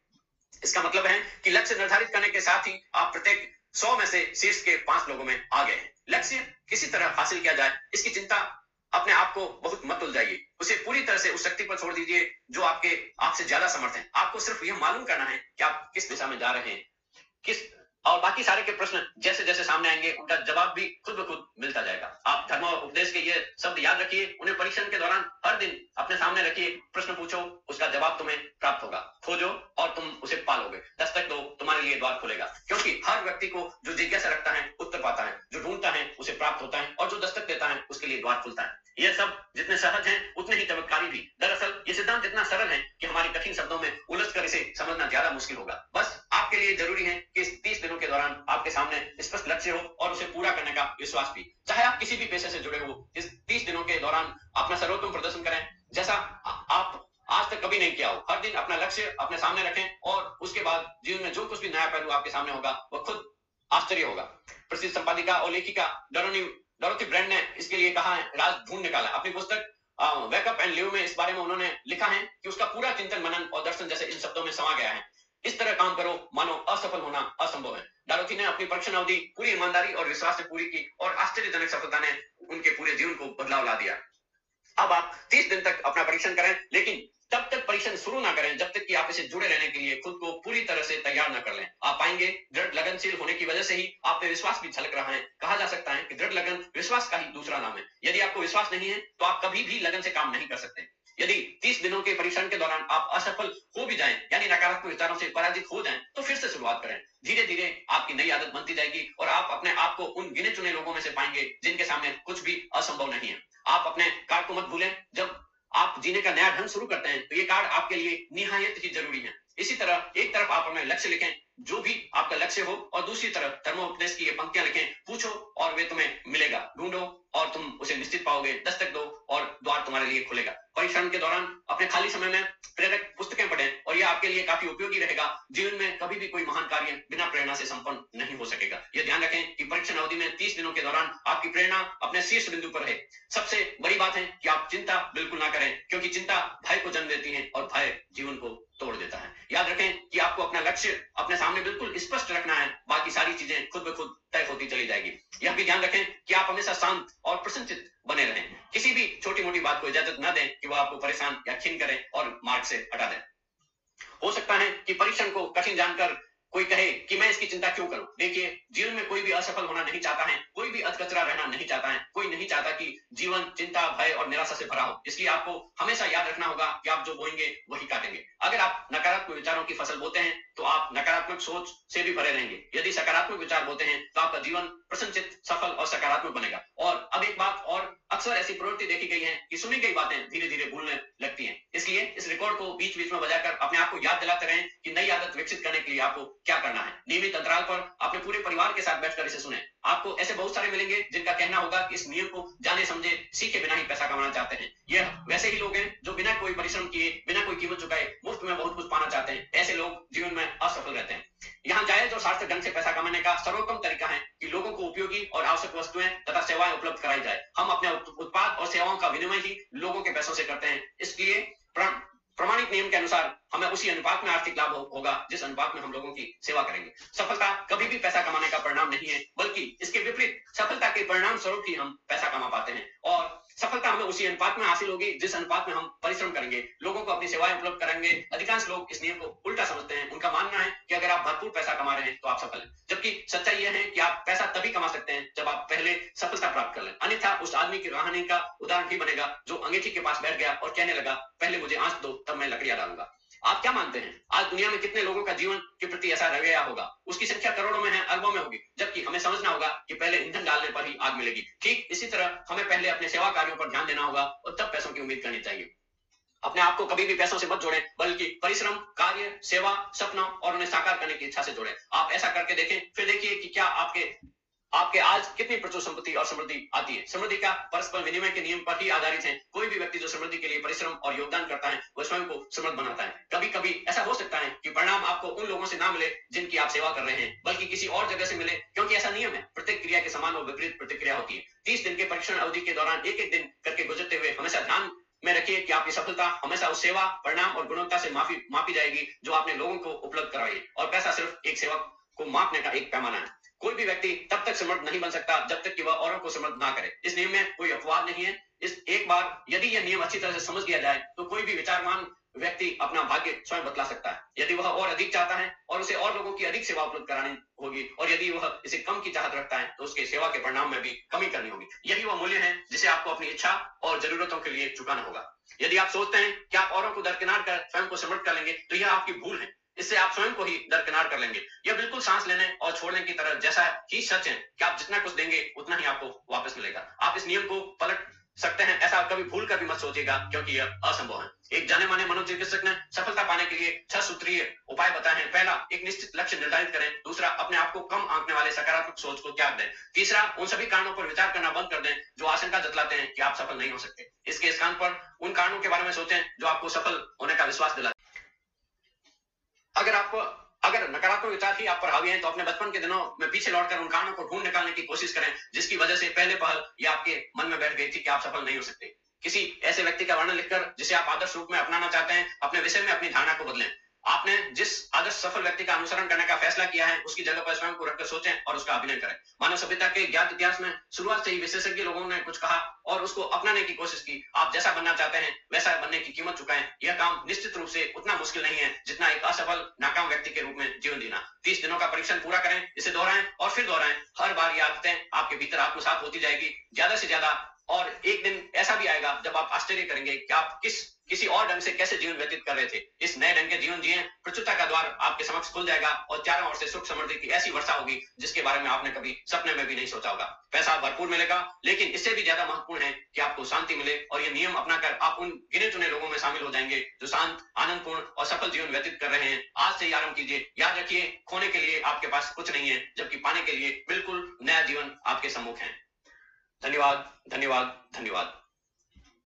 इसका मतलब है कि लक्ष्य निर्धारित करने के साथ ही आप प्रत्येक सौ में से शीर्ष के पांच लोगों में आ गए हैं। लक्ष्य किसी तरह हासिल किया जाए इसकी चिंता अपने आप को बहुत मत उलझाइए। उसे पूरी तरह से उस शक्ति पर छोड़ दीजिए जो आपके आपसे ज्यादा समर्थ है। आपको सिर्फ यह मालूम करना है कि आप किस दिशा में जा रहे हैं, किस और बाकी सारे के प्रश्न जैसे जैसे सामने आएंगे उनका जवाब भी खुद ब खुद मिलता जाएगा। आप धर्म और उपदेश के ये शब्द याद रखिए, उन्हें परीक्षण के दौरान हर दिन अपने सामने रखिए। प्रश्न पूछो, उसका जवाब तुम्हें प्राप्त होगा। खोजो और तुम उसे पालोगे। दस्तक दो, तुम्हारे लिए द्वार खुलेगा। क्योंकि हर व्यक्ति को जो जिज्ञासा रखता है उत्तर पाता है, जो ढूंढता है उसे प्राप्त होता है और जो दस्तक देता है उसके लिए द्वार खुलता है। यह सब जितने सहज हैं उतने ही चमत्कारी भी। दरअसल ये सिद्धांत इतना सरल है कि हमारे कठिन शब्दों में उलझकर इसे समझना ज्यादा मुश्किल होगा। बस आपके लिए जरूरी है कि इस तीस दिनों के दौरान आपके सामने स्पष्ट लक्ष्य हो और उसे पूरा करने का विश्वास भी। चाहे आप किसी भी पेशे से जुड़े हो, इस तीस दिनों के दौरान अपना सर्वोत्तम प्रदर्शन करें जैसा आप आज तक कभी नहीं किया हो। हर दिन अपना लक्ष्य अपने सामने रखें और उसके बाद जीवन में जो कुछ भी नया पहलू आपके सामने होगा वह खुद आश्चर्य होगा। प्रसिद्ध संपादिका और लेखिका डोरोथी डॉरोथी ब्रैंड ने इसके लिए कहा है राज ढूंढ निकाला। अपनी पुस्तक वेक अप एंड लिव में इस बारे में उन्होंने लिखा है कि उसका पूरा चिंतन मनन और दर्शन जैसे इन शब्दों में समा गया है। इस तरह काम करो मानो असफल होना असंभव है। डॉरोथी ने अपनी परीक्षण अवधि पूरी ईमानदारी और विश्वास से पूरी की और आश्चर्यजनक सफलता ने उनके पूरे जीवन को बदलाव ला दिया। अब आप तीस दिन तक अपना परीक्षण करें, लेकिन तब तक परीक्षण शुरू ना करें जब तक कि आप इसे जुड़े रहने के लिए खुद को पूरी तरह से तैयार न कर लें। आप पाएंगे दृढ़ लगनशील होने की वजह से ही आप पे विश्वास भी झलक रहा है। कहा जा सकता है कि दृढ़ लगन विश्वास का ही दूसरा नाम है। यदि आपको विश्वास नहीं है तो आप कभी भी लगन से काम नहीं कर सकते। यदि तीस दिनों के परीक्षण के दौरान आप असफल हो भी जाएं, यानी नकारात्मक विचारों से पराजित हो जाएं, तो फिर से शुरुआत करें। धीरे धीरे आपकी नई आदत बनती जाएगी और आप अपने आप को उन गिने चुने लोगों में से पाएंगे जिनके सामने कुछ भी असंभव नहीं है। आप अपने कार्य को मत भूलें। जब आप जीने का नया ढंग शुरू करते हैं तो ये कार्ड आपके लिए निहायत ही जरूरी है। इसी तरह एक तरफ आप अपने लक्ष्य लिखें जो भी आपका लक्ष्य हो और दूसरी तरफ धर्मोपदेश की ये पंक्तियां लिखें, पूछो और वे तुम्हें मिलेगा, ढूंढो और तुम उसे निश्चित पाओगे, दस्तक दो और द्वार तुम्हारे लिए खुलेगा। परीक्षण के दौरान अपने खाली समय में प्रेरक पुस्तकें पढ़ें और यह आपके लिए काफी उपयोगी रहेगा। जीवन में कभी भी कोई महान कार्य बिना प्रेरणा से संपन्न नहीं हो सकेगा। यह ध्यान रखें कि परीक्षण अवधि में तीस दिनों के दौरान आपकी प्रेरणा अपने शीर्ष बिंदु पर रहे। सबसे बड़ी बात है कि आप चिंता बिल्कुल ना करें, क्योंकि चिंता भय को जन्म देती है और भय जीवन को तोड़ देता है। याद रखें कि आपको अपना लक्ष्य अपने सामने बिल्कुल स्पष्ट रखना है, बाकी सारी चीजें खुद ब खुद तय होती चली जाएगी। यह भी ध्यान रखें कि आप हमेशा शांत और प्रसन्नचित्त बने रहें। किसी भी छोटी मोटी बात को इजाजत न दें कि वह आपको परेशान या खिन्न करें और मार्ग से हटा दें। हो सकता है कि परीक्षण को कठिन जानकर कोई कहे कि मैं इसकी चिंता क्यों करूं। देखिए, जीवन में कोई भी असफल होना नहीं चाहता है, कोई भी अधकचरा रहना नहीं चाहता है, कोई नहीं चाहता कि जीवन चिंता भय और निराशा से भरा हो। इसलिए आपको हमेशा याद रखना होगा कि आप जो बोएंगे वही काटेंगे। अगर आप नकारात्मक विचारों की फसल बोते हैं तो आप नकारात्मक सोच से भी भरे रहेंगे। यदि सकारात्मक विचार बोते हैं तो आपका जीवन प्रसन्नचित, सफल और सकारात्मक बनेगा। और अब एक बात और, अक्सर ऐसी प्रवृत्ति देखी गई है कि सुनी गई बातें धीरे धीरे भूलने लगती हैं। इसलिए इस रिकॉर्ड को बीच बीच में बजाकर अपने आप को याद दिलाते रहें कि नई आदत विकसित करने के लिए आपको क्या करना है। नियमित अंतराल पर अपने पूरे परिवार के साथ बैठकर इसे सुने। आपको ऐसे बहुत सारे मिलेंगे जिनका कहना होगा कि इस नियम को जाने समझे सीखे बिना ही पैसा कमाना चाहते हैं। यह वैसे ही लोग हैं जो बिना कोई परिश्रम किए बिना कोई कीमत चुकाए मुफ्त में बहुत कुछ पाना चाहते हैं। ऐसे लोग जीवन में असफल रहते हैं। यहाँ जायज और सार्थक ढंग से पैसा कमाने का सर्वोत्तम तरीका है कि लोगों को उपयोगी और आवश्यक वस्तुएं तथा सेवाएं उपलब्ध कराई जाए। हम अपने उत्पाद और सेवाओं का विनिमय ही लोगों के पैसों से करते हैं, इसलिए प्रमाणिक नियम के अनुसार हमें उसी अनुपात में आर्थिक लाभ हो, होगा जिस अनुपात में हम लोगों की सेवा करेंगे। सफलता कभी भी पैसा कमाने का परिणाम नहीं है, बल्कि इसके विपरीत सफलता के परिणाम स्वरूप ही हम पैसा कमा पाते हैं, और सफलता हमें उसी अनुपात में हासिल होगी जिस अनुपात में हम परिश्रम करेंगे, लोगों को अपनी सेवाएं उपलब्ध करेंगे। अधिकांश लोग इस नियम को उल्टा समझते हैं। उनका मानना है कि अगर आप भरपूर पैसा कमा रहे हैं तो आप सफल हैं, जबकि सच्चाई यह है कि आप पैसा तभी कमा सकते हैं जब आप पहले सफलता प्राप्त कर लें। अन्यथा उस आदमी की राहनी का उदाहरण ही बनेगा जो अंगीठी के पास बैठ गया और कहने लगा, पहले मुझे आंच दो तब मैं लकड़ियां डालूंगा। आप क्या मानते हैं आज दुनिया में कितने लोगों का जीवन के प्रति ऐसा रवैया होगा? उसकी संख्या करोड़ों में है, अरबों में होगी, जबकि हमें समझना होगा कि पहले ईंधन डालने पर ही आग मिलेगी। ठीक इसी तरह हमें पहले अपने सेवा कार्यों पर ध्यान देना होगा और तब पैसों की उम्मीद करनी चाहिए। अपने आप को कभी भी पैसों से मत जोड़ें, बल्कि परिश्रम, कार्य, सेवा, सपना और उन्हें साकार करने की इच्छा से जोड़ें। आप ऐसा करके देखें, फिर देखिए कि क्या आपके आपके आज कितनी प्रचुर संपत्ति और समृद्धि आती है। समृद्धि का परस्पर विनिमय के नियम पर ही आधारित है। कोई भी व्यक्ति जो समृद्धि के लिए परिश्रम और योगदान करता है वह स्वयं को समृद्ध बनाता है। कभी कभी ऐसा हो सकता है कि परिणाम आपको उन लोगों से ना मिले जिनकी आप सेवा कर रहे हैं, बल्कि किसी और जगह से मिले, क्योंकि ऐसा नियम है, प्रत्येक क्रिया के समान और विपरीत प्रतिक्रिया होती है। तीस दिन के परीक्षण अवधि के दौरान एक एक दिन करके गुजरते हुए हमेशा ध्यान में रखिए कि आपकी सफलता हमेशा उस सेवा, परिणाम और गुणवत्ता से माफी मापी जाएगी जो आपने लोगों को उपलब्ध कराई है, और पैसा सिर्फ एक सेवा को मापने का एक पैमाना है। कोई भी व्यक्ति तब तक समृद्ध नहीं बन सकता जब तक कि वह औरों को समृद्ध ना करे। इस नियम में कोई अपवाद नहीं है। इस एक बार यदि यह नियम अच्छी तरह से समझ लिया जाए तो कोई भी विचारवान व्यक्ति अपना भाग्य स्वयं बतला सकता है। यदि वह और अधिक चाहता है और उसे और लोगों की अधिक सेवा उपलब्ध करानी होगी, और यदि वह इसे कम की चाहत रखता है तो उसके सेवा के परिणाम में भी कमी करनी होगी। यही वह मूल्य है जिसे आपको अपनी इच्छा और जरूरतों के लिए चुकाना होगा। यदि आप सोचते हैं कि आप औरों को दरकिनार कर स्वयं को समृद्ध कर लेंगे तो यह आपकी भूल है। इससे आप स्वयं को ही दरकिनार कर लेंगे। यह बिल्कुल सांस लेने और छोड़ने की तरह जैसा ही सच है कि आप जितना कुछ देंगे उतना ही आपको वापस मिलेगा। आप इस नियम को पलट सकते हैं, ऐसा आप कभी भूल कर भी मत सोचिएगा, क्योंकि यह असंभव है। एक जाने माने मनोचिकित्सक ने सफलता पाने के लिए छह सूत्रीय उपाय बताए हैं। पहला, एक निश्चित लक्ष्य निर्धारित करें। दूसरा, अपने आप को कम आंकने वाले सकारात्मक सोच को त्याग दें। तीसरा, उन सभी कारणों पर विचार करना बंद कर दें जो आशंका जतलाते हैं कि आप सफल नहीं हो सकते। इसके स्थान पर उन कारणों के बारे में सोचें जो आपको सफल होने का विश्वास दिलाते हैं। अगर आपको अगर नकारात्मक विचार ही आप पर हावी हैं तो अपने बचपन के दिनों में पीछे लौटकर उन कारणों को ढूंढ निकालने की कोशिश करें जिसकी वजह से पहले पहल यह आपके मन में बैठ गई थी कि आप सफल नहीं हो सकते। किसी ऐसे व्यक्ति का वर्णन लिखकर जिसे आप आदर्श रूप में अपनाना चाहते हैं, अपने विषय में अपनी धारणा को बदलें। आपने जिस आदर्श सफल व्यक्ति का अनुसरण करने का फैसला किया है उसकी जगह पर स्वयं को रखकर सोचें और उसका अभिनय करें। मानव सभ्यता के ज्ञात इतिहास में शुरुआत से ही विशेषज्ञ लोगों ने कुछ कहा और उसको अपनाने की कोशिश की। आप जैसा बनना चाहते हैं वैसा बनने की कीमत चुकाएं। यह काम निश्चित रूप से उतना मुश्किल नहीं है जितना एक असफल नाकाम व्यक्ति के रूप में जीवन जीना। तीस दिनों का परीक्षण पूरा करें, इसे दोहराएं और फिर दोहराएं। हर बार ये आदतें आपके भीतर आत्मसात होती जाएगी, ज्यादा से ज्यादा, और एक दिन ऐसा भी आएगा जब आप आश्चर्य करेंगे कि आप किस किसी और ढंग से कैसे जीवन व्यतीत कर रहे थे। इस नए ढंग के जीवन जिए, प्रचुरता का द्वार आपके समक्ष खुल जाएगा और चारों ओर से सुख समृद्धि की ऐसी वर्षा होगी जिसके बारे में आपने कभी सपने में भी नहीं सोचा होगा। पैसा भरपूर मिलेगा, लेकिन इससे भी ज्यादा महत्वपूर्ण है कि आपको शांति मिले, और ये नियम अपनाकर आप उन गिने चुने लोगों में शामिल हो जाएंगे जो शांत, आनंदपूर्ण और सफल जीवन व्यतीत कर रहे हैं। आज से ही आरंभ कीजिए। याद रखिए, खोने के लिए आपके पास कुछ नहीं है, जबकि पाने के लिए बिल्कुल नया जीवन आपके सम्मुख है। धन्यवाद, धन्यवाद, धन्यवाद।